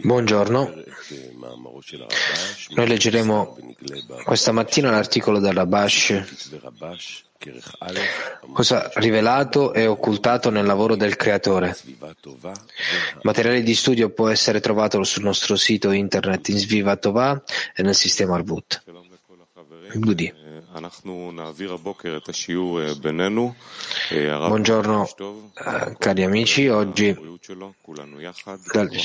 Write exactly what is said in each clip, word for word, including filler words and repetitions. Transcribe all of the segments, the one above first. Buongiorno. Noi leggeremo questa mattina l'articolo da Rabash. Cosa rivelato e occultato nel lavoro del Creatore. Materiale di studio può essere trovato sul nostro sito internet in Sviva Tovah e nel sistema Arvut. Buongiorno cari amici, oggi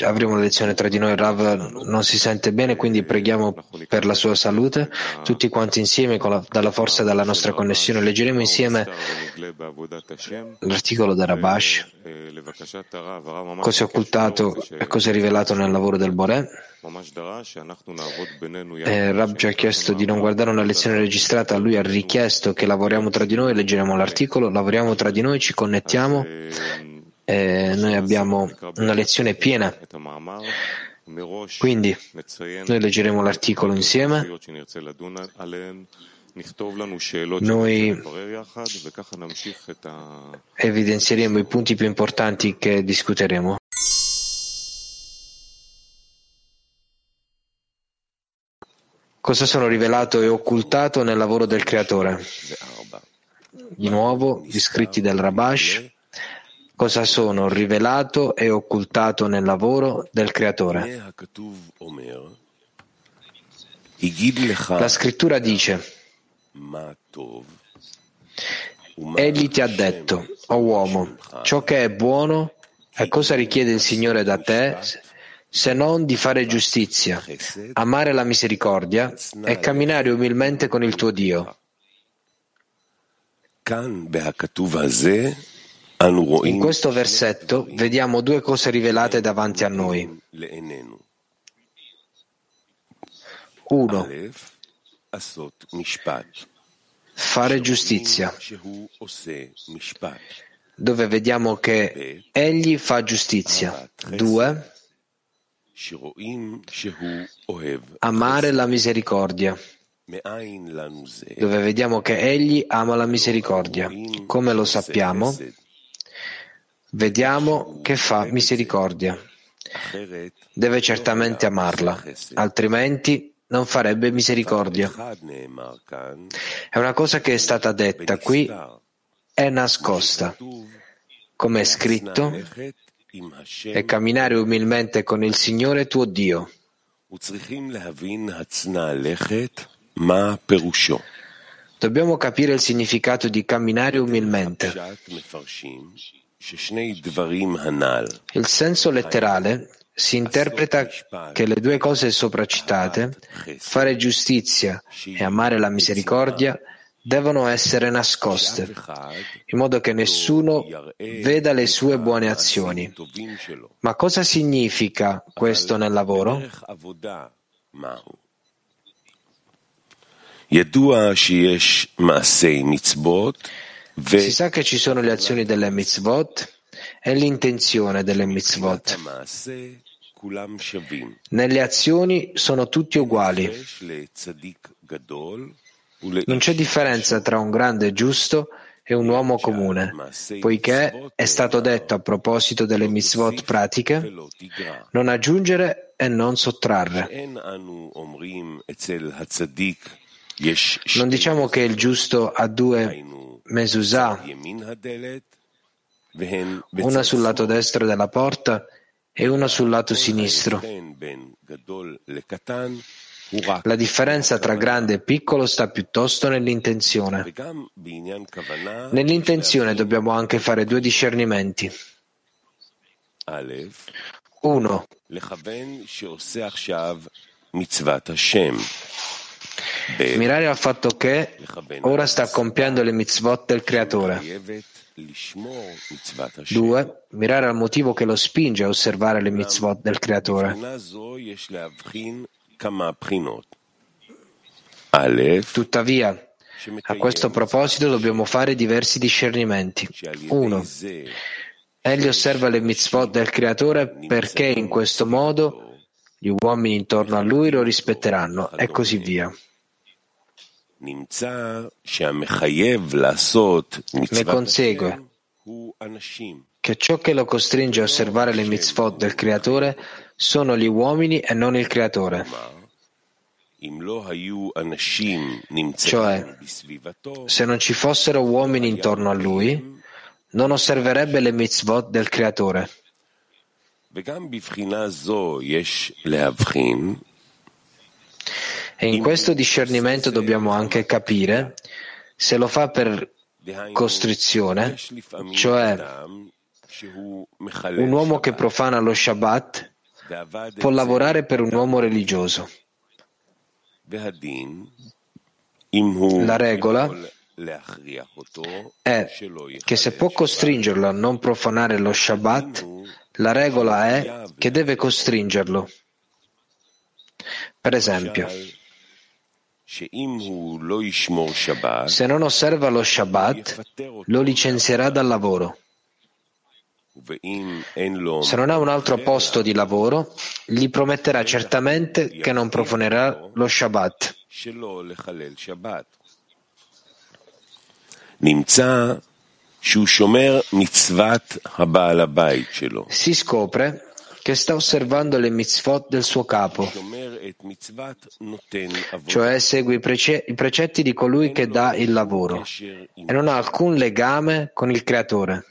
avremo una lezione tra di noi. Rav non si sente bene, quindi preghiamo per la sua salute tutti quanti insieme con la, dalla forza della nostra connessione. Leggeremo insieme l'articolo da Rabash, cosa è occultato e cosa è rivelato nel lavoro del Boré. Eh, Rab ci ha chiesto di non guardare una lezione registrata, lui ha richiesto che lavoriamo tra di noi, leggeremo l'articolo, lavoriamo tra di noi, ci connettiamo. Eh, noi abbiamo una lezione piena, quindi noi leggeremo l'articolo insieme. Noi evidenzieremo i punti più importanti che discuteremo. Cosa sono rivelato e occultato nel lavoro del Creatore? Di nuovo, gli scritti del Rabash. Cosa sono rivelato e occultato nel lavoro del Creatore? La scrittura dice: Egli ti ha detto, o uomo, ciò che è buono e cosa richiede il Signore da te, se non di fare giustizia, amare la misericordia e camminare umilmente con il tuo Dio. In questo versetto vediamo due cose rivelate davanti a noi. Uno, fare giustizia, dove vediamo che egli fa giustizia. Due, amare la misericordia, dove vediamo che egli ama la misericordia. Come lo sappiamo? Vediamo che fa misericordia. Deve certamente amarla, altrimenti non farebbe misericordia. È una cosa che è stata detta qui, è nascosta, come è scritto, e camminare umilmente con il Signore tuo Dio. Dobbiamo capire il significato di camminare umilmente. Il senso letterale si interpreta che le due cose sopracitate, fare giustizia e amare la misericordia, devono essere nascoste, in modo che nessuno veda le sue buone azioni. Ma cosa significa questo nel lavoro? Si sa che ci sono le azioni delle mitzvot e l'intenzione delle mitzvot. Nelle azioni sono tutti uguali. Non c'è differenza tra un grande giusto e un uomo comune, poiché è stato detto a proposito delle mitzvot pratiche, non aggiungere e non sottrarre. Non diciamo che il giusto ha due mezuzah, una sul lato destro della porta e una sul lato sinistro. La differenza tra grande e piccolo sta piuttosto nell'intenzione. Nell'intenzione dobbiamo anche fare due discernimenti. Uno, mirare al fatto che ora sta compiendo le mitzvot del Creatore. Due, mirare al motivo che lo spinge a osservare le mitzvot del Creatore. Tuttavia, a questo proposito dobbiamo fare diversi discernimenti. Uno, egli osserva le mitzvot del Creatore perché in questo modo gli uomini intorno a lui lo rispetteranno, e così via. Ne consegue che ciò che lo costringe a osservare le mitzvot del Creatore sono gli uomini e non il Creatore. Cioè, se non ci fossero uomini intorno a lui, non osserverebbe le mitzvot del Creatore. E in questo discernimento dobbiamo anche capire se lo fa per costrizione, cioè un uomo che profana lo Shabbat può lavorare per un uomo religioso. La regola è che se può costringerlo a non profanare lo Shabbat, la regola è che deve costringerlo. Per esempio, se non osserva lo Shabbat, lo licenzierà dal lavoro. Se non ha un altro posto di lavoro, gli prometterà certamente che non profanerà lo Shabbat. Si scopre che sta osservando le mitzvot del suo capo, cioè segue i, prece- i precetti di colui che dà il lavoro e non ha alcun legame con il Creatore.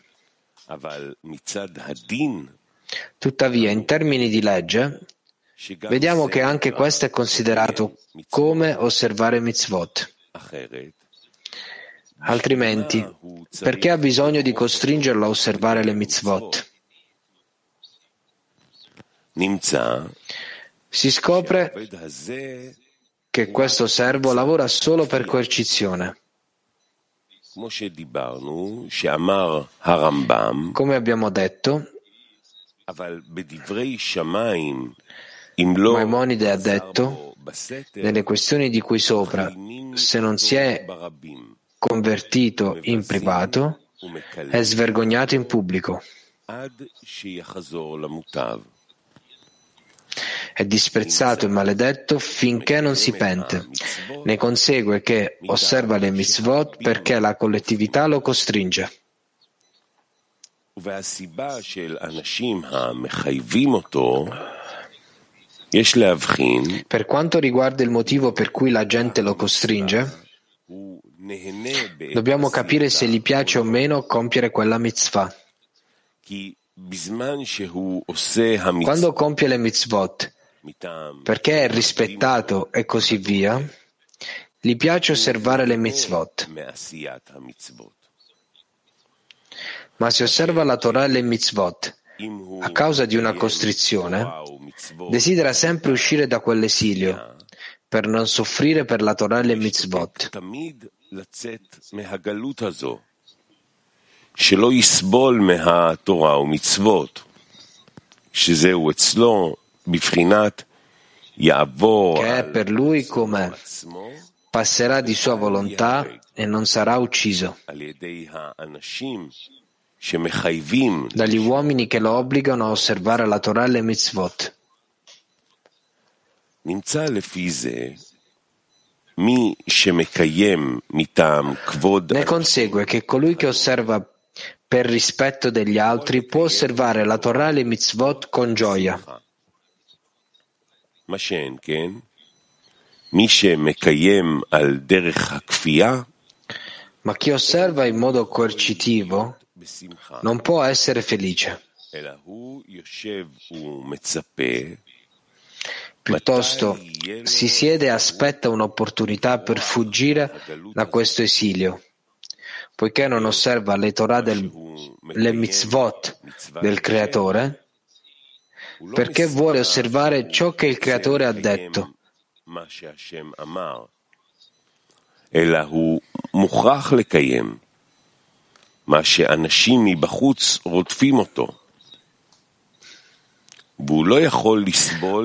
Tuttavia, in termini di legge, vediamo che anche questo è considerato come osservare mitzvot. Altrimenti, perché ha bisogno di costringerlo a osservare le mitzvot? Si scopre che questo servo lavora solo per coercizione. Come abbiamo detto, Maimonide ha detto, nelle questioni di cui sopra, se non si è convertito in privato, è svergognato in pubblico. È disprezzato e maledetto finché non si pente. Ne consegue che osserva le mitzvot perché la collettività lo costringe. Per quanto riguarda il motivo per cui la gente lo costringe, dobbiamo capire se gli piace o meno compiere quella mitzvah. Quando compie le mitzvot, perché è rispettato e così via, gli piace osservare le mitzvot. Ma se osserva la Torah e le mitzvot a causa di una costrizione, desidera sempre uscire da quell'esilio per non soffrire per la Torah e le mitzvot. Che è per lui come passerà di sua volontà e non sarà ucciso dagli uomini che lo obbligano a osservare la Torah e le mitzvot. Ne consegue che colui che osserva per rispetto degli altri può osservare la Torah e le mitzvot con gioia. Ma chi osserva in modo coercitivo non può essere felice. Piuttosto si siede e aspetta un'opportunità per fuggire da questo esilio, poiché non osserva le Torah del, le mitzvot del Creatore, perché vuole osservare ciò che il Creatore ha detto. Ma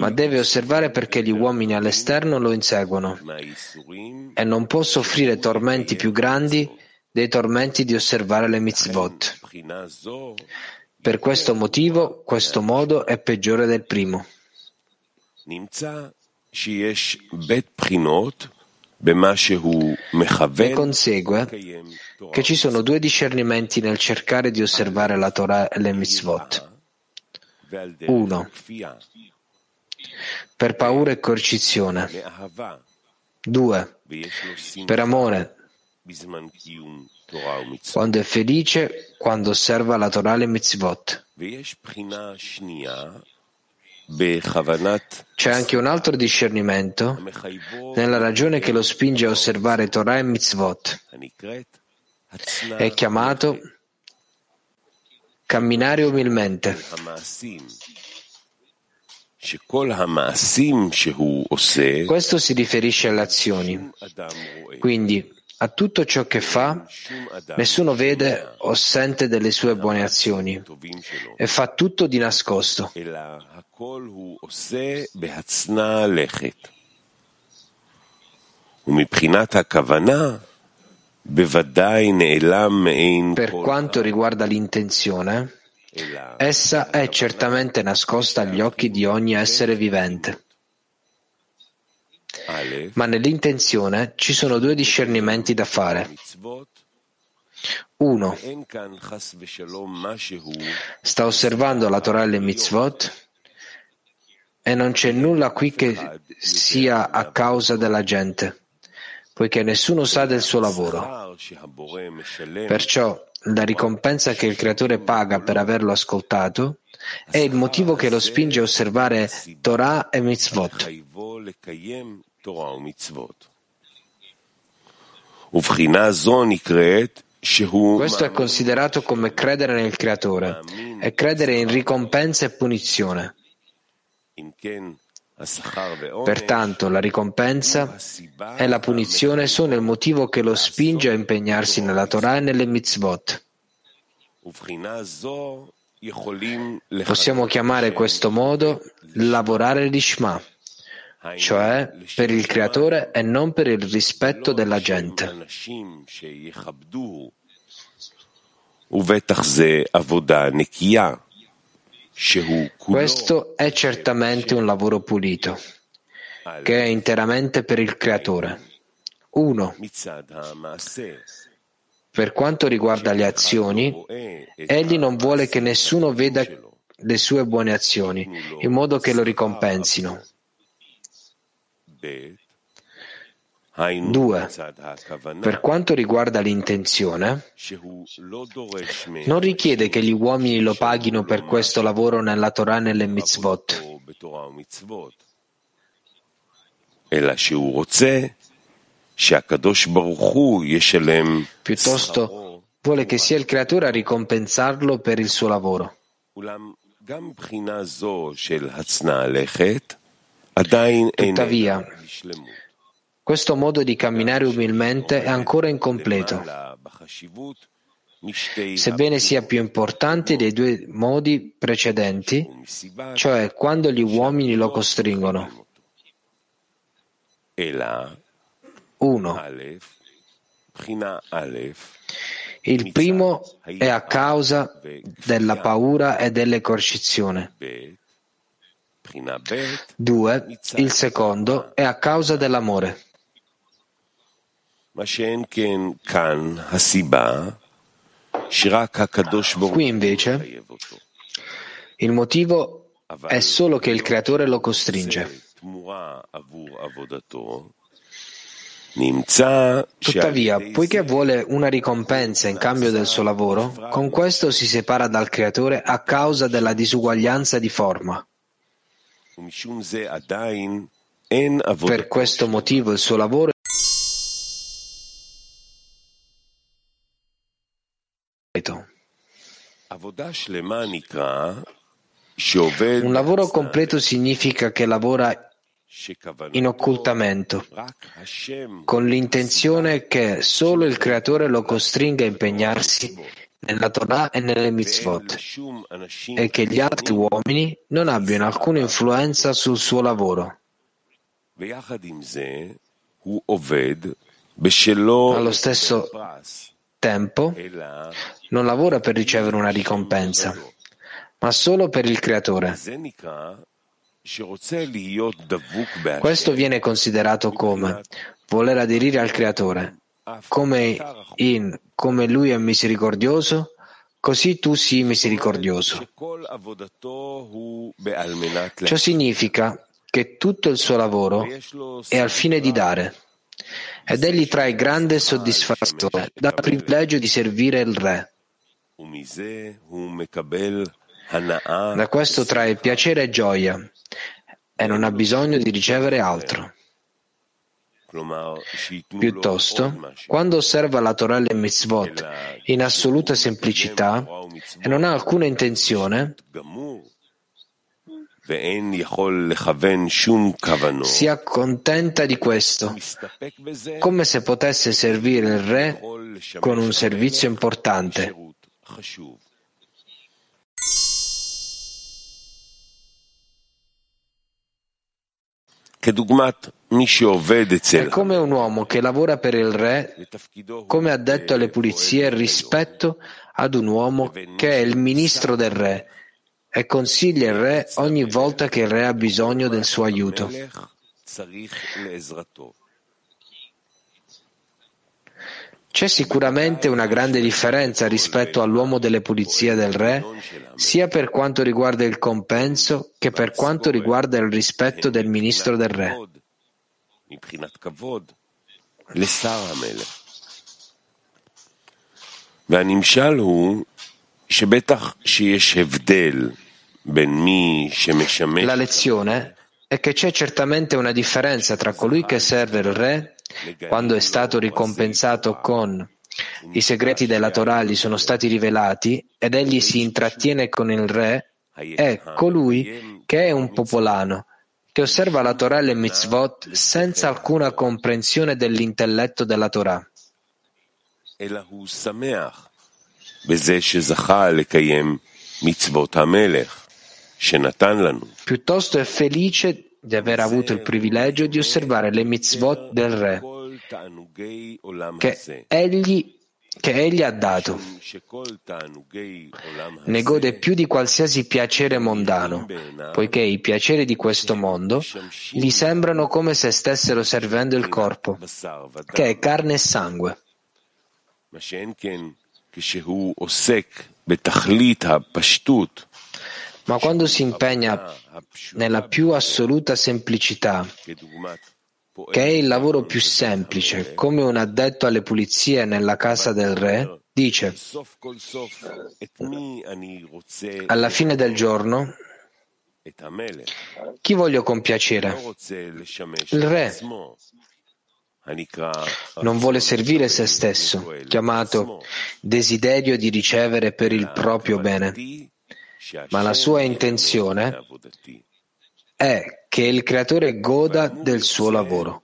deve osservare perché gli uomini all'esterno lo inseguono e non può soffrire tormenti più grandi dei tormenti di osservare le mitzvot. Per questo motivo, questo modo è peggiore del primo. Ne consegue che ci sono due discernimenti nel cercare di osservare la Torah e le mitzvot. Uno, per paura e coercizione. Due, per amore, quando è felice, quando osserva la Torah e le mitzvot. C'è anche un altro discernimento nella ragione che lo spinge a osservare Torah e mitzvot. È chiamato camminare umilmente. Questo si riferisce alle azioni. Quindi, a tutto ciò che fa, nessuno vede o sente delle sue buone azioni e fa tutto di nascosto. Per quanto riguarda l'intenzione, essa è certamente nascosta agli occhi di ogni essere vivente. Ma nell'intenzione ci sono due discernimenti da fare. Uno, sta osservando la Torah e le mitzvot e non c'è nulla qui che sia a causa della gente, poiché nessuno sa del suo lavoro. Perciò la ricompensa che il creatore paga per averlo ascoltato è il motivo che lo spinge a osservare Torah e mitzvot. Questo è considerato come credere nel creatore e credere in ricompensa e punizione. Pertanto la ricompensa e la punizione sono il motivo che lo spinge a impegnarsi nella Torah e nelle mitzvot. Possiamo chiamare questo modo lavorare lishma, cioè per il creatore e non per il rispetto della gente. Questo è certamente un lavoro pulito, che è interamente per il creatore. Uno, per quanto riguarda le azioni, egli non vuole che nessuno veda le sue buone azioni, in modo che lo ricompensino. Due, per quanto riguarda l'intenzione, non richiede che gli uomini lo paghino per questo lavoro nella Torah e nelle mitzvot, piuttosto vuole che sia il creatore a ricompensarlo per il suo lavoro. Tuttavia, questo modo di camminare umilmente è ancora incompleto, sebbene sia più importante dei due modi precedenti, cioè quando gli uomini lo costringono. Uno. Il primo è a causa della paura e delle coercizione. Due. Il secondo è a causa dell'amore. Qui invece il motivo è solo che il creatore lo costringe. Tuttavia, poiché vuole una ricompensa in cambio del suo lavoro, con questo si separa dal creatore a causa della disuguaglianza di forma. Per questo motivo il suo lavoro è completo. Un lavoro completo significa che lavora in occultamento, con l'intenzione che solo il creatore lo costringa a impegnarsi nella Torah e nelle mitzvot, e che gli altri uomini non abbiano alcuna influenza sul suo lavoro. Allo stesso tempo, non lavora per ricevere una ricompensa, ma solo per il creatore. Questo viene considerato come voler aderire al Creatore. Come, in, come Lui è misericordioso, così tu sii misericordioso. Ciò significa che tutto il suo lavoro è al fine di dare, ed egli trae grande soddisfazione dal privilegio di servire il Re. Da questo trae piacere e gioia, e non ha bisogno di ricevere altro. Piuttosto, quando osserva la Torah e le mitzvot in assoluta semplicità e non ha alcuna intenzione, si accontenta di questo, come se potesse servire il Re con un servizio importante. È come un uomo che lavora per il Re, come addetto alle pulizie, rispetto ad un uomo che è il ministro del Re e consiglia il Re ogni volta che il Re ha bisogno del suo aiuto. C'è sicuramente una grande differenza rispetto all'uomo delle pulizie del Re, sia per quanto riguarda il compenso che per quanto riguarda il rispetto del ministro del Re. La lezione è che c'è certamente una differenza tra colui che serve il Re, quando è stato ricompensato con i segreti della Torah, gli sono stati rivelati ed egli si intrattiene con il Re, e colui che è un popolano, che osserva la Torah e le mitzvot senza alcuna comprensione dell'intelletto della Torah. Piuttosto è felice di aver avuto il privilegio di osservare le mitzvot del Re che egli, che egli ha dato. Ne gode più di qualsiasi piacere mondano, poiché i piaceri di questo mondo gli sembrano come se stessero servendo il corpo, che è carne e sangue. Ma quando si impegna nella più assoluta semplicità, che è il lavoro più semplice, come un addetto alle pulizie nella casa del Re, dice: alla fine del giorno, chi voglio compiacere? Il Re. Non vuole servire se stesso, chiamato desiderio di ricevere per il proprio bene. Ma la sua intenzione è che il Creatore goda del suo lavoro.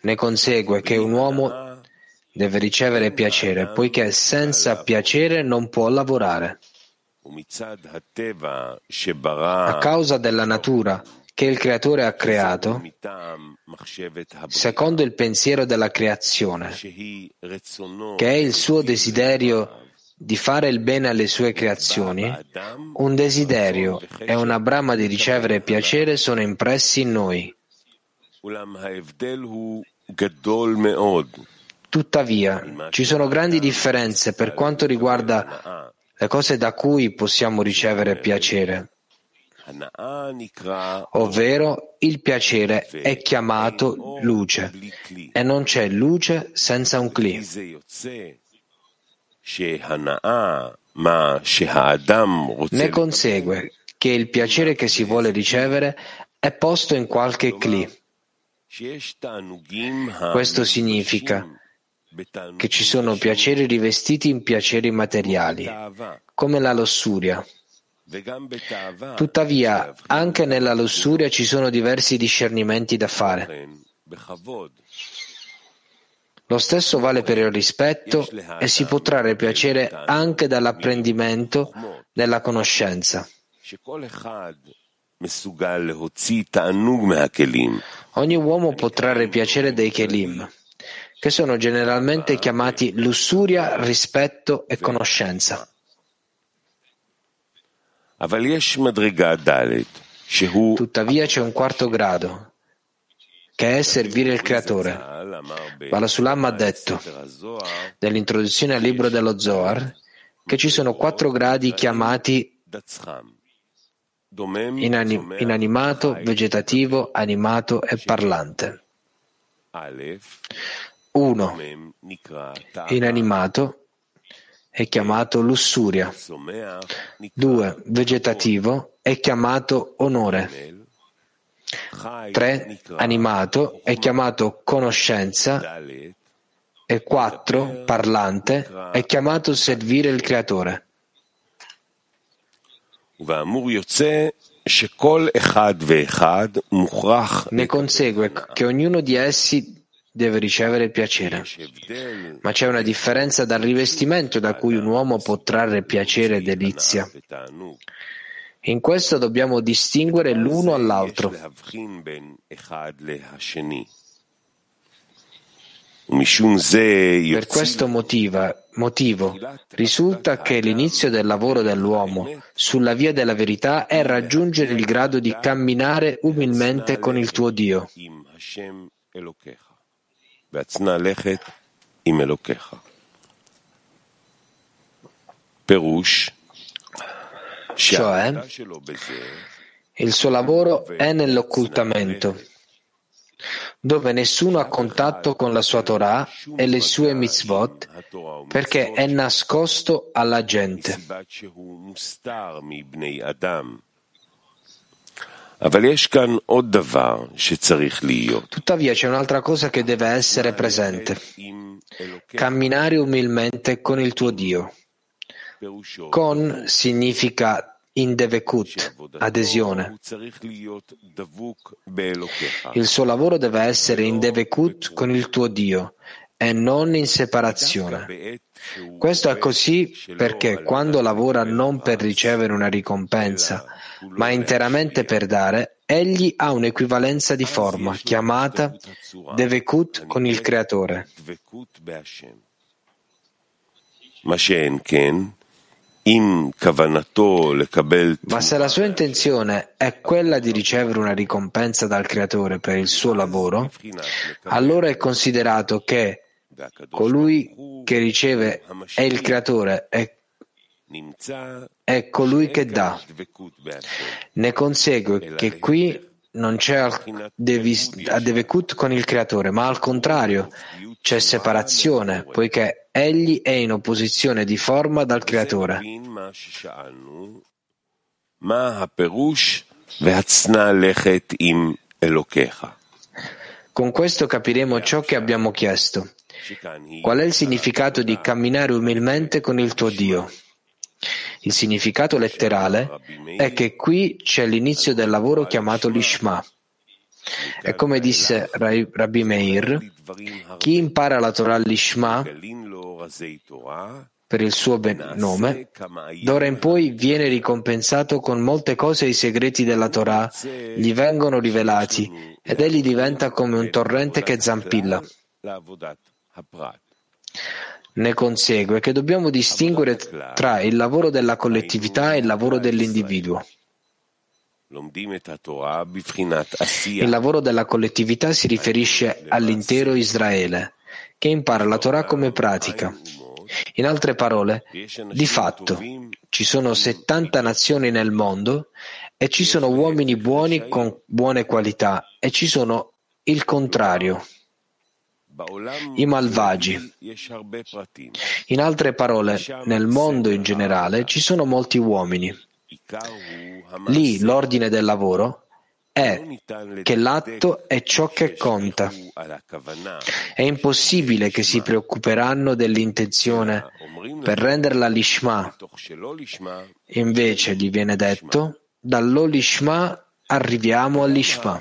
Ne consegue che un uomo deve ricevere piacere, poiché senza piacere non può lavorare. A causa della natura che il Creatore ha creato, secondo il pensiero della creazione, che è il suo desiderio di fare il bene alle sue creazioni, un desiderio e una brama di ricevere piacere sono impressi in noi. Tuttavia, ci sono grandi differenze per quanto riguarda le cose da cui possiamo ricevere piacere, ovvero il piacere è chiamato luce, e non c'è luce senza un cli. Ne consegue che il piacere che si vuole ricevere è posto in qualche cli. Questo significa che ci sono piaceri rivestiti in piaceri materiali, come la lussuria. Tuttavia, anche nella lussuria ci sono diversi discernimenti da fare. Lo stesso vale per il rispetto e si può trarre piacere anche dall'apprendimento della conoscenza. Ogni uomo può trarre piacere dai kelim, che sono generalmente chiamati lussuria, rispetto e conoscenza. Tuttavia c'è un quarto grado, che è servire il Creatore. Bala Sulam ha detto, nell'introduzione al libro dello Zohar, che ci sono quattro gradi chiamati inanim- inanimato, vegetativo, animato e parlante. uno. Inanimato è chiamato lussuria. due. Vegetativo è chiamato onore. tre. Animato è chiamato conoscenza. E quattro. Parlante è chiamato servire il Creatore. Ne consegue che ognuno di essi deve ricevere piacere, ma c'è una differenza dal rivestimento da cui un uomo può trarre piacere e delizia. In questo dobbiamo distinguere l'uno all'altro. Per questo motiva, motivo risulta che l'inizio del lavoro dell'uomo sulla via della verità è raggiungere il grado di camminare umilmente con il tuo Dio. Perush, cioè il suo lavoro è nell'occultamento, dove nessuno ha contatto con la sua Torah e le sue mitzvot, perché è nascosto alla gente. Tuttavia c'è un'altra cosa che deve essere presente: camminare umilmente con il tuo Dio. Con significa indevekut, adesione. Il suo lavoro deve essere indevekut con il tuo Dio e non in separazione. Questo è così perché quando lavora non per ricevere una ricompensa, ma interamente per dare, egli ha un'equivalenza di forma chiamata devekut con il Creatore. Ma se la sua intenzione è quella di ricevere una ricompensa dal Creatore per il suo lavoro, allora è considerato che colui che riceve è il Creatore e è colui che dà. Ne consegue che qui non c'è adevekut con il Creatore, ma al contrario c'è separazione, poiché egli è in opposizione di forma dal Creatore. Con questo capiremo ciò che abbiamo chiesto. Qual è il significato di camminare umilmente con il tuo Dio? Il significato letterale è che qui c'è l'inizio del lavoro chiamato l'Ishma. E come disse Rabbi Meir, chi impara la Torah l'Ishma per il suo ben nome, d'ora in poi viene ricompensato con molte cose. I segreti della Torah gli vengono rivelati ed egli diventa come un torrente che zampilla. Ne consegue che dobbiamo distinguere tra il lavoro della collettività e il lavoro dell'individuo. Il lavoro della collettività si riferisce all'intero Israele, che impara la Torah come pratica. In altre parole, di fatto, ci sono settanta nazioni nel mondo e ci sono uomini buoni con buone qualità e ci sono il contrario, i malvagi. In altre parole, nel mondo in generale ci sono molti uomini. Lì l'ordine del lavoro è che l'atto è ciò che conta. È impossibile che si preoccuperanno dell'intenzione per renderla l'ishma. Invece gli viene detto, dallo l'ishma arriviamo all'ishma.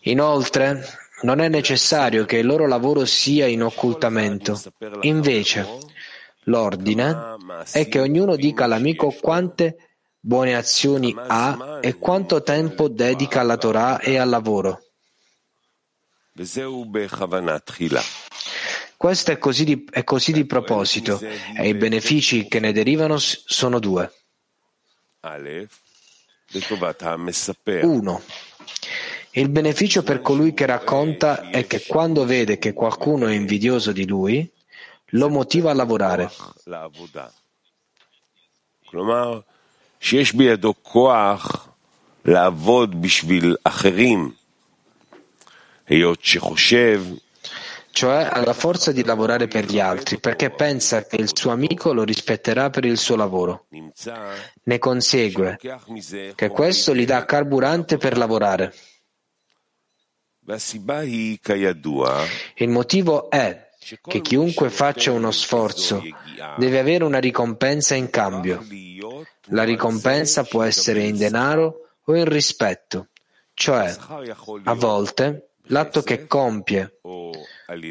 Inoltre, non è necessario che il loro lavoro sia in occultamento. Invece, l'ordine è che ognuno dica all'amico quante buone azioni ha e quanto tempo dedica alla Torah e al lavoro. Questo è così di, è così di proposito e i benefici che ne derivano sono due. uno. Il beneficio per colui che racconta è che quando vede che qualcuno è invidioso di lui, lo motiva a lavorare. Cioè ha la forza di lavorare per gli altri, perché pensa che il suo amico lo rispetterà per il suo lavoro. Ne consegue che questo gli dà carburante per lavorare. Il motivo è che chiunque faccia uno sforzo deve avere una ricompensa in cambio. La ricompensa può essere in denaro o in rispetto, cioè a volte l'atto che compie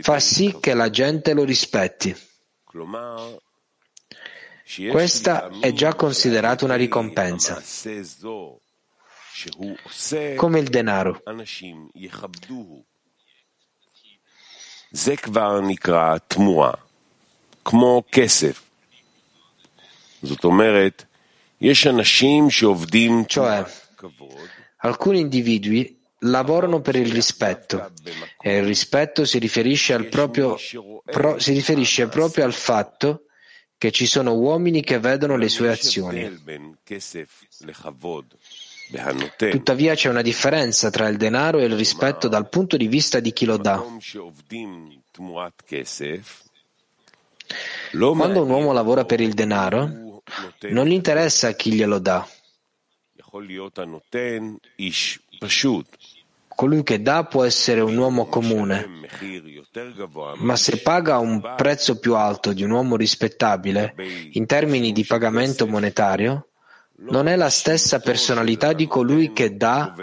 fa sì che la gente lo rispetti. Questa è già considerata una ricompensa, come il denaro. Cioè, alcuni individui lavorano per il rispetto, e il rispetto si riferisce al proprio, pro, si riferisce proprio al fatto che ci sono uomini che vedono le sue azioni. Tuttavia c'è una differenza tra il denaro e il rispetto dal punto di vista di chi lo dà. Quando un uomo lavora per il denaro, non gli interessa chi glielo dà. Colui che dà può essere un uomo comune, ma se paga un prezzo più alto di un uomo rispettabile in termini di pagamento monetario, non è la stessa personalità di colui che dà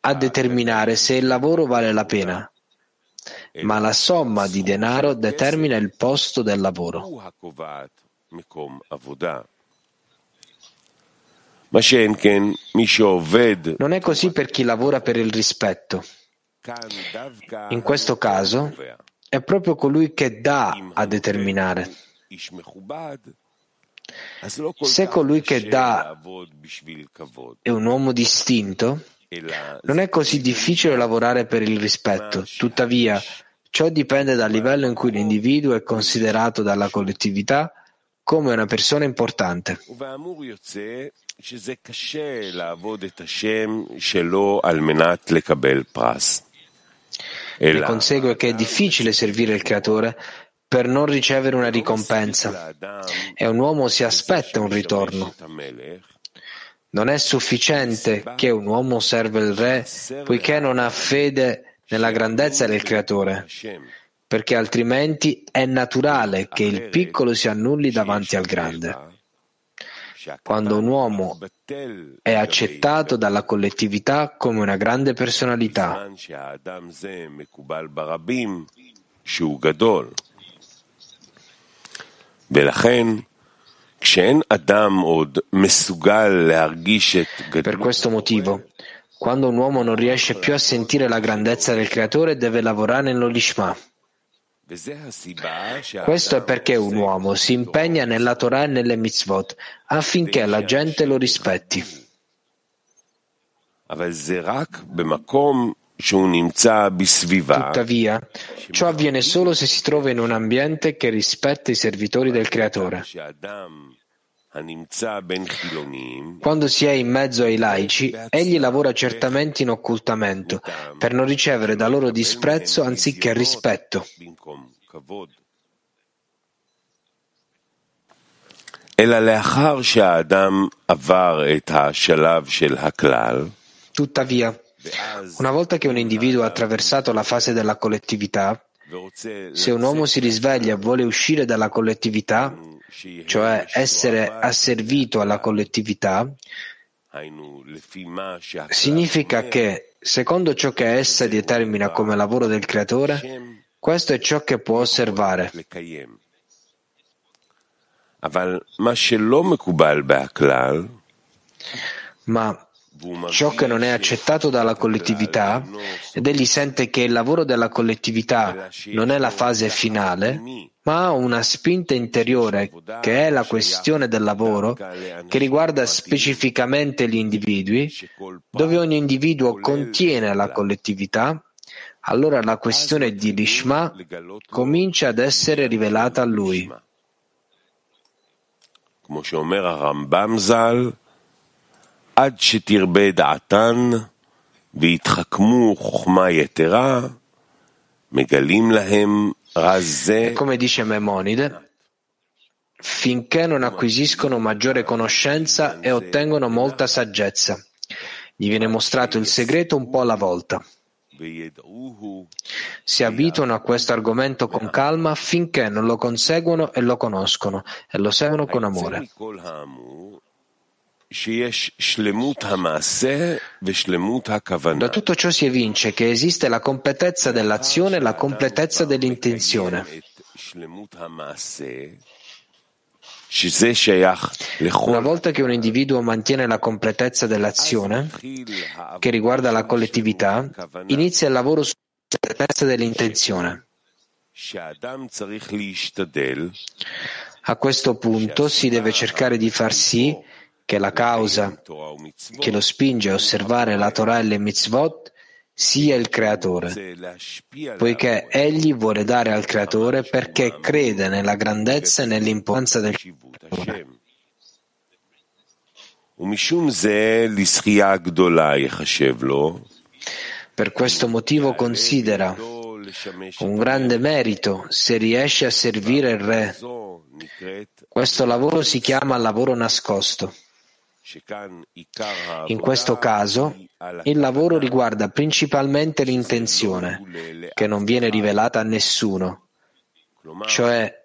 a determinare se il lavoro vale la pena, ma la somma di denaro determina il posto del lavoro. Non è così per chi lavora per il rispetto. In questo caso è proprio colui che dà a determinare. Se colui che dà è un uomo distinto, non è così difficile lavorare per il rispetto. Tuttavia, ciò dipende dal livello in cui l'individuo è considerato dalla collettività come una persona importante. Ne consegue che è difficile servire il Creatore per non ricevere una ricompensa, e un uomo si aspetta un ritorno. Non è sufficiente che un uomo serva il re poiché non ha fede nella grandezza del Creatore, perché altrimenti è naturale che il piccolo si annulli davanti al grande. Quando un uomo è accettato dalla collettività come una grande personalità, per questo motivo, quando un uomo non riesce più a sentire la grandezza del Creatore, deve lavorare nell'Olishma. Questo è perché un uomo si impegna nella Torah e nelle mitzvot affinché la gente lo rispetti. Tuttavia, ciò avviene solo se si trova in un ambiente che rispetta i servitori del Creatore. Quando si è in mezzo ai laici, egli lavora certamente in occultamento, per non ricevere da loro disprezzo anziché rispetto. Tuttavia, una volta che un individuo ha attraversato la fase della collettività, se un uomo si risveglia e vuole uscire dalla collettività, cioè essere asservito alla collettività, significa che, secondo ciò che essa determina come lavoro del Creatore, questo è ciò che può osservare. Ma ciò che non è accettato dalla collettività ed egli sente che il lavoro della collettività non è la fase finale, ma una spinta interiore che è la questione del lavoro, che riguarda specificamente gli individui, dove ogni individuo contiene la collettività, allora la questione di Lishma comincia ad essere rivelata a lui. Come si dice Rambam Zal, ad shetirbe da'atan veitchakmu chokhma yetera megalim lahem. E come dice Maimonide, finché non acquisiscono maggiore conoscenza e ottengono molta saggezza, gli viene mostrato il segreto un po' alla volta. Si abituano a questo argomento con calma finché non lo conseguono e lo conoscono e lo seguono con amore. Da tutto ciò si evince che esiste la completezza dell'azione e la completezza dell'intenzione. Una volta che un individuo mantiene la completezza dell'azione, che riguarda la collettività, inizia il lavoro sulla completezza dell'intenzione. A questo punto si deve cercare di far sì che la causa che lo spinge a osservare la Torah e le mitzvot sia il Creatore, poiché egli vuole dare al Creatore perché crede nella grandezza e nell'importanza del Creatore. Per questo motivo considera un grande merito se riesce a servire il Re. Questo lavoro si chiama lavoro nascosto. In questo caso, il lavoro riguarda principalmente l'intenzione, che non viene rivelata a nessuno, cioè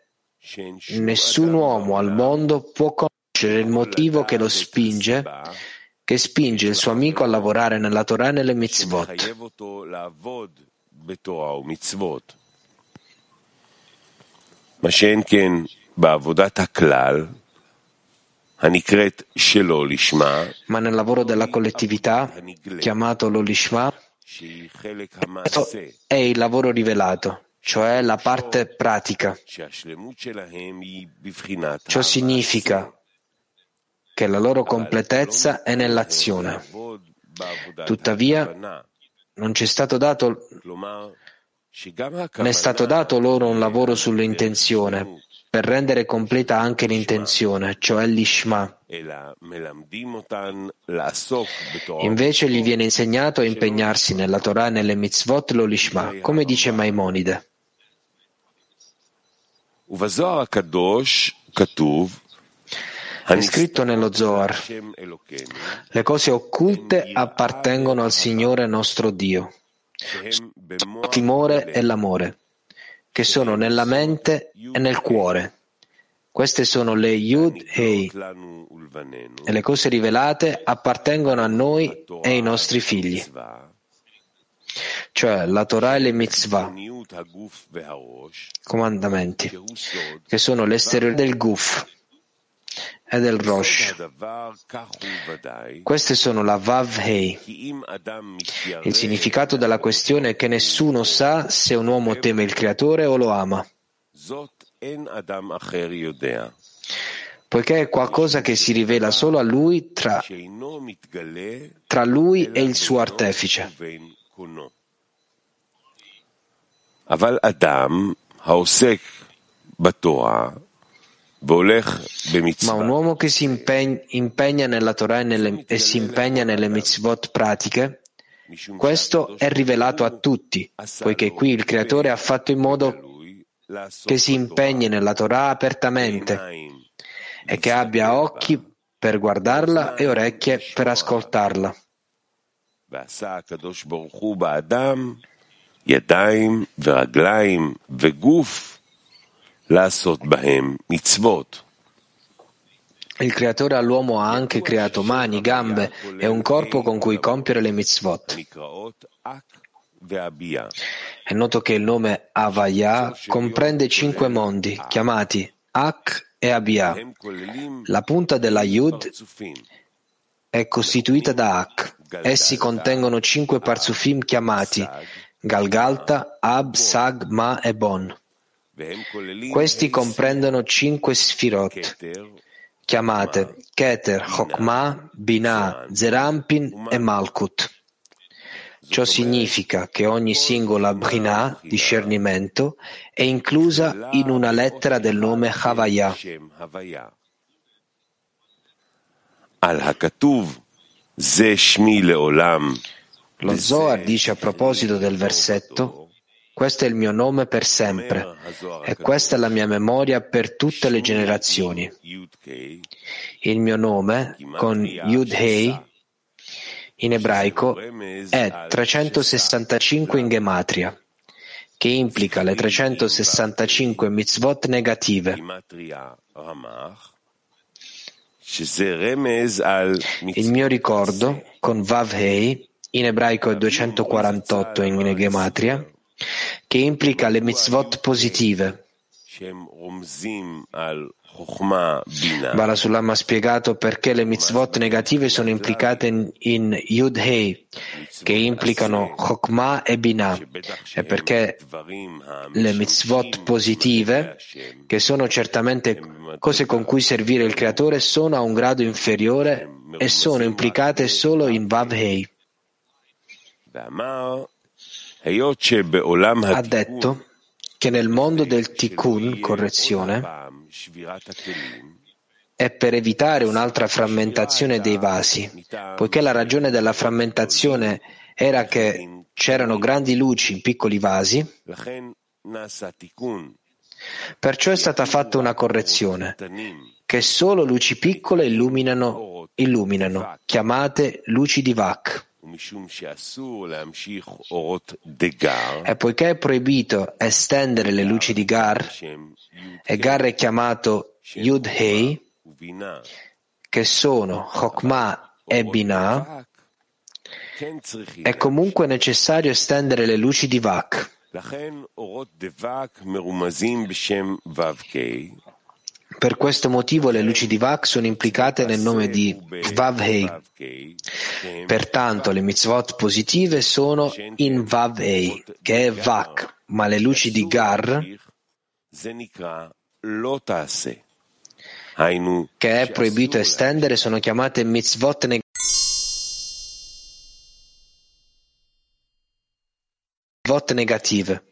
nessun uomo al mondo può conoscere il motivo che lo spinge, che spinge il suo amico a lavorare nella Torah e nelle mitzvot. Ma nel lavoro della collettività, chiamato lo Lishma, è il lavoro rivelato, cioè la parte pratica. Ciò significa che la loro completezza è nell'azione. Tuttavia, non c'è stato dato, non è stato dato loro un lavoro sull'intenzione, per rendere completa anche l'intenzione, cioè l'ishma. Invece gli viene insegnato a impegnarsi nella Torah e nelle mitzvot lo lishma, come dice Maimonide. È scritto nello Zohar: le cose occulte appartengono al Signore nostro Dio, il timore e l'amore, che sono nella mente e nel cuore. Queste sono le Yud Hei, e le cose rivelate appartengono a noi e ai nostri figli, cioè la Torah e le mitzvah, comandamenti, che sono l'esteriore del Guf e del Rosh. Queste sono la Vav Hei. Il significato della questione è che nessuno sa se un uomo teme il Creatore o lo ama, poiché è qualcosa che si rivela solo a lui, tra, tra lui e il suo artefice. Aval Adam haosek batorah. Ma un uomo che si impegna, impegna nella Torah e, nelle, e si impegna nelle mitzvot pratiche, questo è rivelato a tutti, poiché qui il Creatore ha fatto in modo che si impegni nella Torah apertamente e che abbia occhi per guardarla e orecchie per ascoltarla. Il Creatore all'uomo ha anche creato mani, gambe e un corpo con cui compiere le mitzvot. È noto che il nome Havaya comprende cinque mondi, chiamati Ak e Abia. La punta della Yud è costituita da Ak. Essi contengono cinque parzufim chiamati Galgalta, Ab, Sag, Ma e Bon. Questi comprendono cinque sfirot, chiamate Keter, Chokmah, Binah, Zerampin e Malkut. Ciò significa che ogni singola Brinah, discernimento, è inclusa in una lettera del nome Havaya. Lo Zohar dice a proposito del versetto: questo è il mio nome per sempre e questa è la mia memoria per tutte le generazioni. Il mio nome, con Yud-Hei, in ebraico, è trecentosessantacinque in gematria, che implica le trecentosessantacinque mitzvot negative. Il mio ricordo, con Vav-Hei, in ebraico è duecentoquarantotto in gematria, che implica le mitzvot positive. Bala Sulam ha spiegato perché le mitzvot negative sono implicate in, in Yud-Hei, che implicano Chokmah e Binah, e perché le mitzvot positive, che sono certamente cose con cui servire il Creatore, sono a un grado inferiore e sono implicate solo in Vav-Hei. Ha detto che nel mondo del tikkun, correzione, è per evitare un'altra frammentazione dei vasi, poiché la ragione della frammentazione era che c'erano grandi luci in piccoli vasi, perciò è stata fatta una correzione, che solo luci piccole illuminano, illuminano chiamate luci di Vak. E poiché è proibito estendere le luci di Gar, e Gar è chiamato Yud-Hei, che sono Chokmah e Binah, è comunque necessario estendere le luci di Vak. Per questo motivo le luci di Vak sono implicate nel nome di Vav-Hei. Pertanto le mitzvot positive sono in Vav-Hei, che è Vak, ma le luci di Gar, che è proibito estendere, sono chiamate mitzvot negative. Mitzvot negative,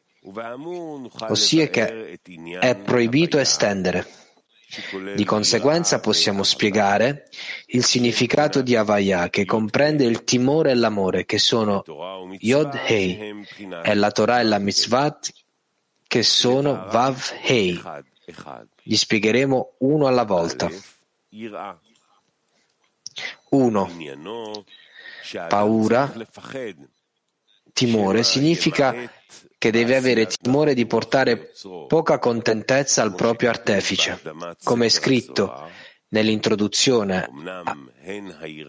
ossia che è proibito estendere. Di conseguenza possiamo spiegare il significato di Havaya, che comprende il timore e l'amore, che sono Yod-Hei, e la Torah e la Mitzvat, che sono Vav-Hei. Li spiegheremo uno alla volta. uno. Paura, timore, significa che deve avere timore di portare poca contentezza al proprio artefice, come è scritto nell'introduzione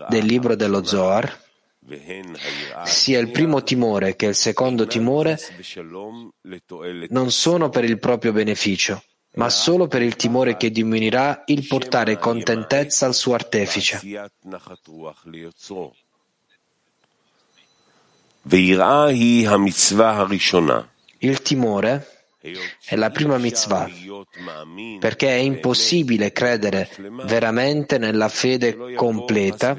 del libro dello Zohar. Sia il primo timore che il secondo timore non sono per il proprio beneficio, ma solo per il timore che diminuirà il portare contentezza al suo artefice. Il timore è la prima mitzvah, perché è impossibile credere veramente nella fede completa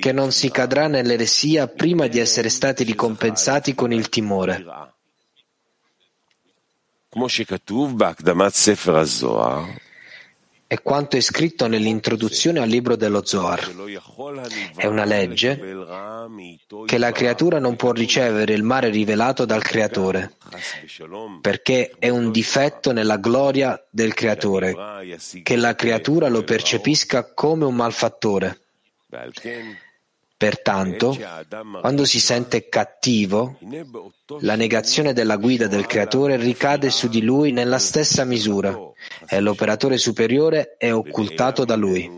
che non si cadrà nell'eresia prima di essere stati ricompensati con il timore. È quanto è scritto nell'introduzione al libro dello Zohar. È una legge che la creatura non può ricevere il male rivelato dal Creatore, perché è un difetto nella gloria del Creatore, che la creatura lo percepisca come un malfattore. Pertanto, quando si sente cattivo, la negazione della guida del Creatore ricade su di lui nella stessa misura e l'operatore superiore è occultato da lui.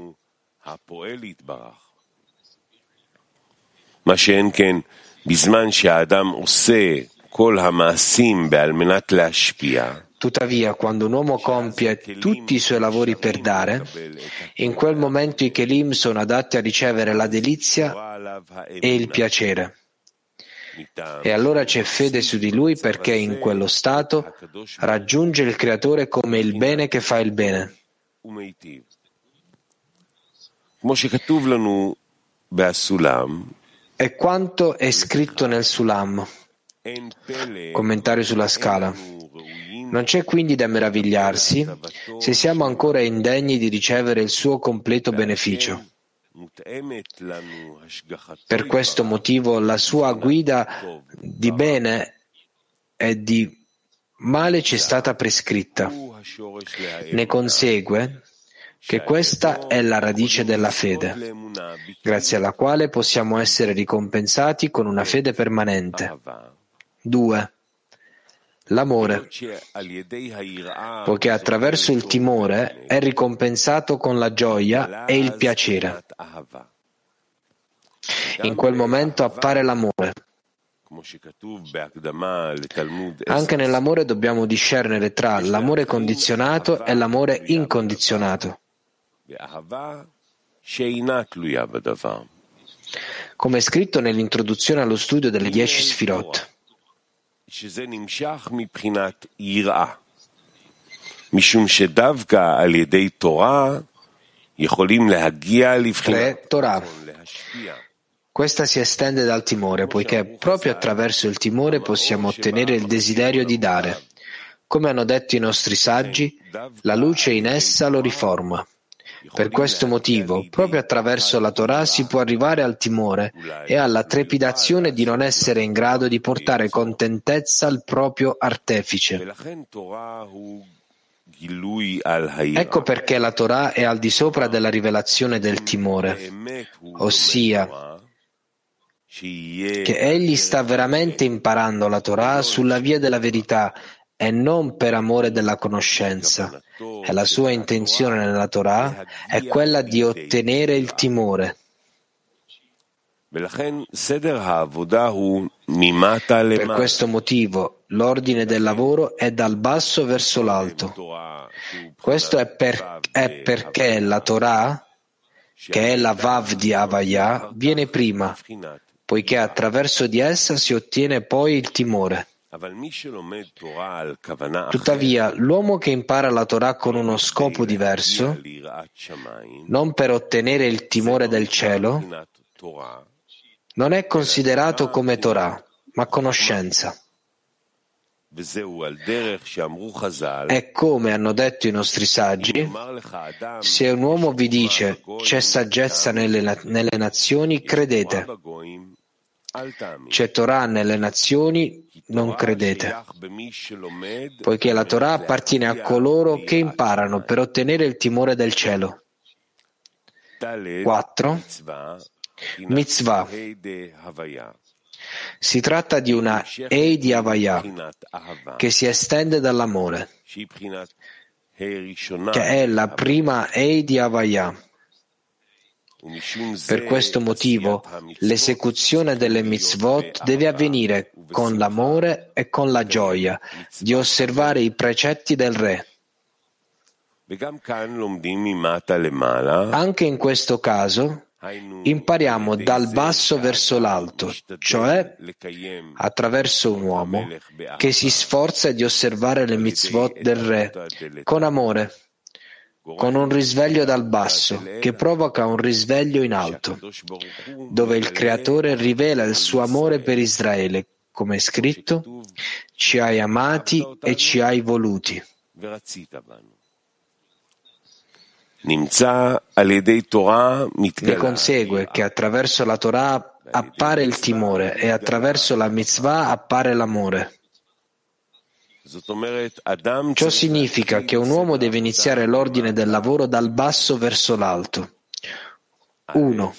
Tuttavia, quando un uomo compie tutti i suoi lavori per dare, in quel momento i Kelim sono adatti a ricevere la delizia e il piacere. E allora c'è fede su di lui perché in quello stato raggiunge il Creatore come il bene che fa il bene. E quanto è scritto nel Sulam, commentario sulla scala. Non c'è quindi da meravigliarsi se siamo ancora indegni di ricevere il suo completo beneficio. Per questo motivo la sua guida di bene e di male ci è stata prescritta. Ne consegue che questa è la radice della fede, grazie alla quale possiamo essere ricompensati con una fede permanente. due. L'amore, poiché attraverso il timore è ricompensato con la gioia e il piacere. In quel momento appare l'amore. Anche nell'amore dobbiamo discernere tra l'amore condizionato e l'amore incondizionato. Come è scritto nell'introduzione allo studio delle dieci Sfirot. Tre Torah. Questa si estende dal timore, poiché proprio attraverso il timore possiamo ottenere il desiderio di dare. Come hanno detto i nostri saggi, la luce in essa lo riforma. Per questo motivo, proprio attraverso la Torah si può arrivare al timore e alla trepidazione di non essere in grado di portare contentezza al proprio artefice. Ecco perché la Torah è al di sopra della rivelazione del timore, ossia che egli sta veramente imparando la Torah sulla via della verità e non per amore della conoscenza, e la sua intenzione nella Torah è quella di ottenere il timore. Per questo motivo l'ordine del lavoro è dal basso verso l'alto. Questo è, per, è perché la Torah, che è la Vav di Havaya, viene prima, poiché attraverso di essa si ottiene poi il timore. Tuttavia, l'uomo che impara la Torah con uno scopo diverso, non per ottenere il timore del cielo, non è considerato come Torah, ma conoscenza. E come hanno detto i nostri saggi, se un uomo vi dice c'è saggezza nelle, nelle nazioni, credete. C'è Torah nelle nazioni, non credete, poiché la Torah appartiene a coloro che imparano per ottenere il timore del cielo. quattro. Mitzvah. Si tratta di una Ei di Havaya che si estende dall'amore, che è la prima Ei di Havaya. Per questo motivo l'esecuzione delle mitzvot deve avvenire con l'amore e con la gioia di osservare i precetti del Re. Anche in questo caso impariamo dal basso verso l'alto, cioè attraverso un uomo che si sforza di osservare le mitzvot del Re con amore, con un risveglio dal basso che provoca un risveglio in alto, dove il Creatore rivela il suo amore per Israele, come è scritto: ci hai amati e ci hai voluti. Ne consegue che attraverso la Torah appare il timore e attraverso la mitzvah appare l'amore. Ciò significa che un uomo deve iniziare l'ordine del lavoro dal basso verso l'alto. uno.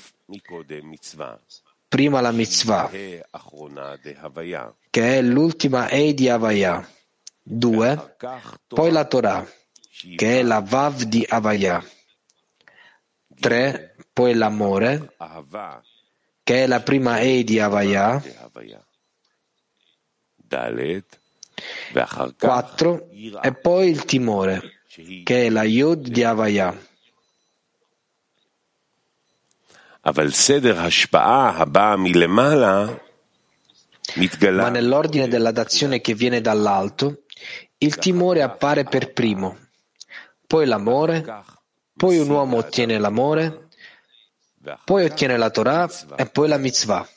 Prima la mitzvah, che è l'ultima Ei di Havaya. due. Poi la Torah, che è la Vav di Havaya. tre. Poi l'amore, che è la prima Ei di Havaya. quattro, e poi il timore, che è la Yod di Havaya. Ma nell'ordine della dazione che viene dall'alto, il timore appare per primo, poi l'amore, poi un uomo ottiene l'amore, poi ottiene la Torah e poi la mitzvah.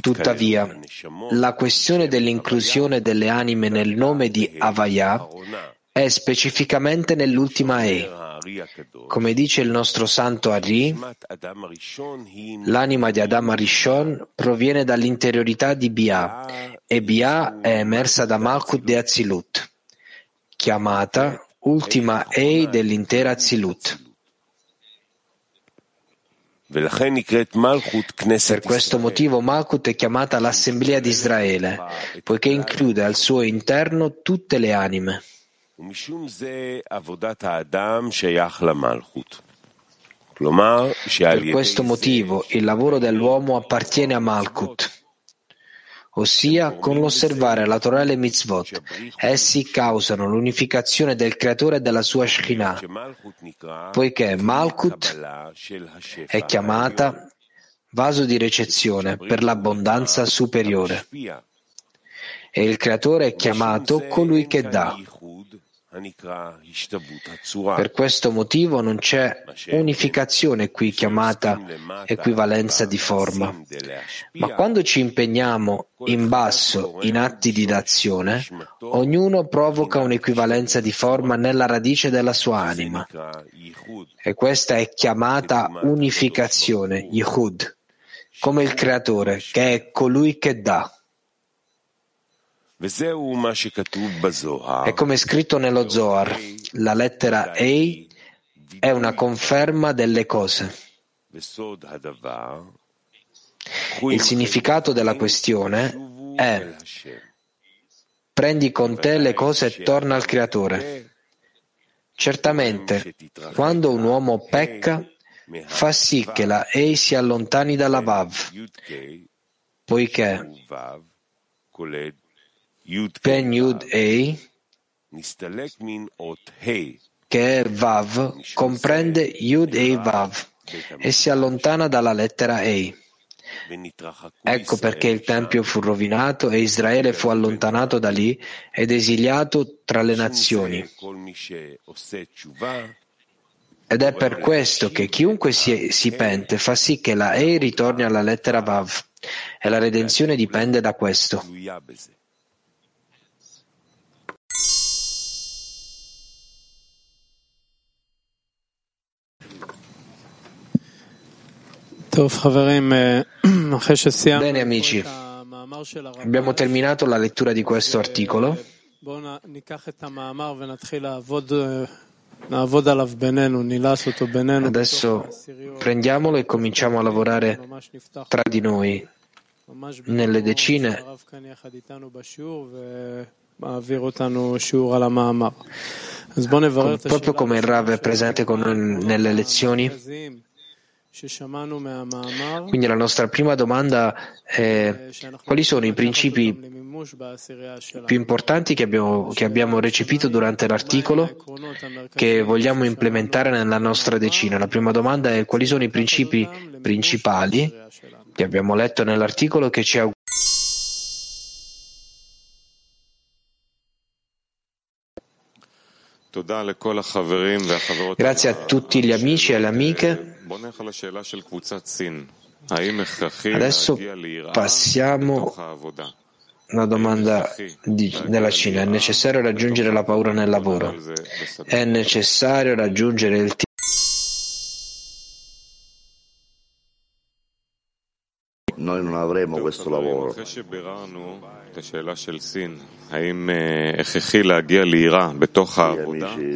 Tuttavia, la questione dell'inclusione delle anime nel nome di Havaya è specificamente nell'ultima E. Come dice il nostro santo Ari, l'anima di Adam Rishon proviene dall'interiorità di Bia, e Bia è emersa da Malkut de Atzilut, chiamata ultima E dell'intera Atzilut. Per questo motivo Malkut è chiamata l'Assemblea di Israele, poiché include al suo interno tutte le anime. Per questo motivo il lavoro dell'uomo appartiene a Malkut, ossia con l'osservare la Torah e le mitzvot. Essi causano l'unificazione del Creatore e della sua Shekhinah, poiché Malkut è chiamata vaso di ricezione per l'abbondanza superiore, e il Creatore è chiamato colui che dà. Per questo motivo non c'è unificazione qui chiamata equivalenza di forma, ma quando ci impegniamo in basso in atti di dazione, ognuno provoca un'equivalenza di forma nella radice della sua anima, e questa è chiamata unificazione, Yichud, come il Creatore, che è colui che dà. E come scritto nello Zohar, la lettera Ei è una conferma delle cose. Il significato della questione è: prendi con te le cose e torna al Creatore. Certamente, quando un uomo pecca, fa sì che la Ei si allontani dalla Vav, poiché Pen Yud Ei, che è Vav, comprende Yud Ei Vav e si allontana dalla lettera Ei. Ecco perché il Tempio fu rovinato e Israele fu allontanato da lì ed esiliato tra le nazioni. Ed è per questo che chiunque si, si pente fa sì che la Ei ritorni alla lettera Vav, e la redenzione dipende da questo. Bene amici, abbiamo terminato la lettura di questo articolo. Adesso prendiamolo e cominciamo a lavorare tra di noi, nelle decine. Proprio come il Rav è presente con noi nelle lezioni. Quindi la nostra prima domanda è: quali sono i principi più importanti che abbiamo, che abbiamo recepito durante l'articolo, che vogliamo implementare nella nostra decina? La prima domanda è: quali sono i principi principali che abbiamo letto nell'articolo che ci auguriamo? Grazie a tutti gli amici e le amiche. Adesso passiamo alla domanda di, della Cina. È necessario raggiungere la paura nel lavoro? È necessario raggiungere il Noi non avremo questo lavoro. Amici,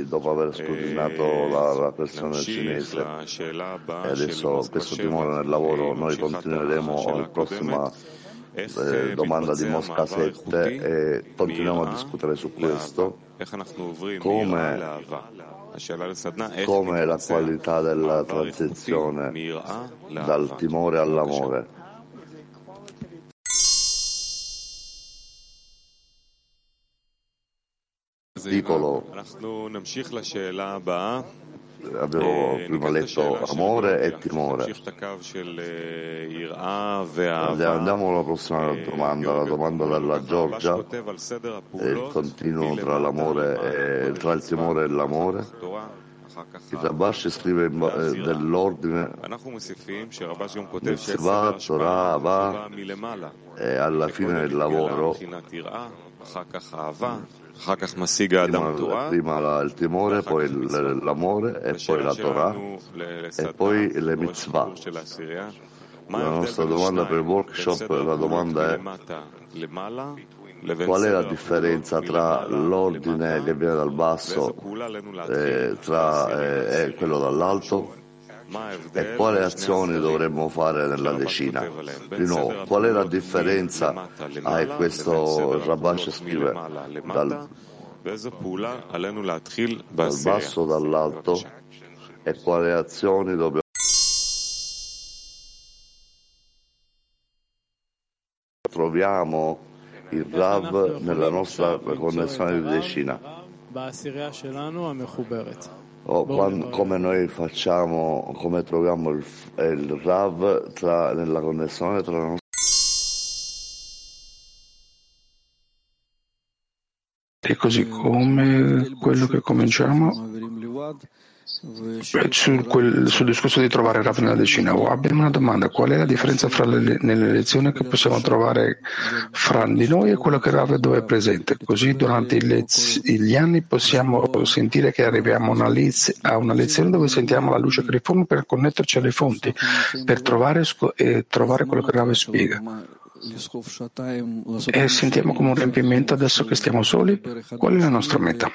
dopo aver scrutinato la, la questione cinese, e adesso questo timore nel lavoro, noi continueremo alla prossima eh, domanda di Mosca sette e continuiamo a discutere su questo, come, come la qualità della transizione dal timore all'amore. articolo avevo prima letto amore e timore. Andiamo alla prossima domanda, la domanda della Giorgia, il continuo tra l'amore e, tra il timore e l'amore. Il Rabash scrive eh, dell'ordine Mitzvah, Torah, Avah, e alla fine del lavoro prima, prima il timore, poi l'amore e poi la Torah e poi le Mitzvah. La nostra domanda per il workshop, la domanda è: qual è la differenza tra l'ordine che viene dal basso e eh, eh, quello dall'alto? E quali azioni dovremmo fare nella decina? Di nuovo, qual è la differenza? Ah, questo Rabash scrive dal, dal basso dall'alto, e quali azioni dobbiamo troviamo il Rav nella nostra connessione di decina, o quando, come noi facciamo, come troviamo il, il Rav tra, nella connessione tra la nostra e così come quello che cominciamo sul, quel, sul discorso di trovare Rav nella decina. Oh, abbiamo una domanda: qual è la differenza fra le, nelle lezioni che possiamo trovare fra di noi e quello che Rav dove è presente? Così durante lez, gli anni possiamo sentire che arriviamo una lez, a una lezione dove sentiamo la luce che riforma per connetterci alle fonti, per trovare e trovare quello che Rav spiega. E sentiamo come un riempimento adesso che stiamo soli. Qual è la nostra meta?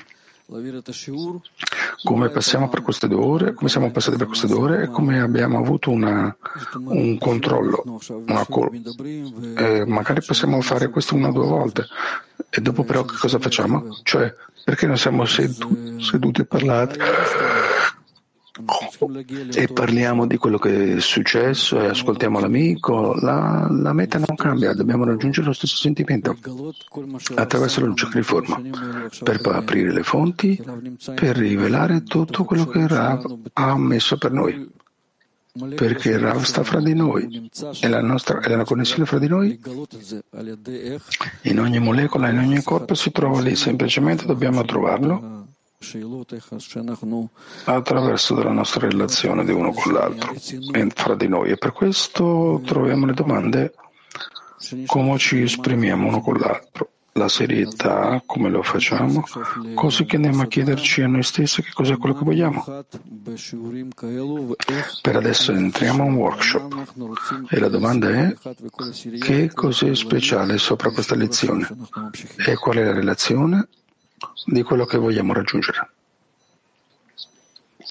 Come passiamo per queste due ore, come siamo passati per queste due ore e come abbiamo avuto una, un controllo, una col- eh, magari possiamo fare questo una o due volte e dopo però che cosa facciamo? Cioè, perché non siamo sedu- seduti e parlati e parliamo di quello che è successo e ascoltiamo l'amico? La, la meta non cambia, dobbiamo raggiungere lo stesso sentimento attraverso la luce che riforma, per aprire le fonti, per rivelare tutto quello che Rav ha messo per noi, perché Rav sta fra di noi e la nostra è la connessione fra di noi in ogni molecola, in ogni corpo si trova lì, semplicemente dobbiamo trovarlo attraverso della nostra relazione di uno con l'altro e fra di noi, e per questo troviamo le domande, come ci esprimiamo uno con l'altro, la serietà, come lo facciamo, così che andiamo a chiederci a noi stessi che cos'è quello che vogliamo. Per adesso entriamo a un workshop e la domanda è: che cos'è speciale sopra questa lezione e qual è la relazione di quello che vogliamo raggiungere?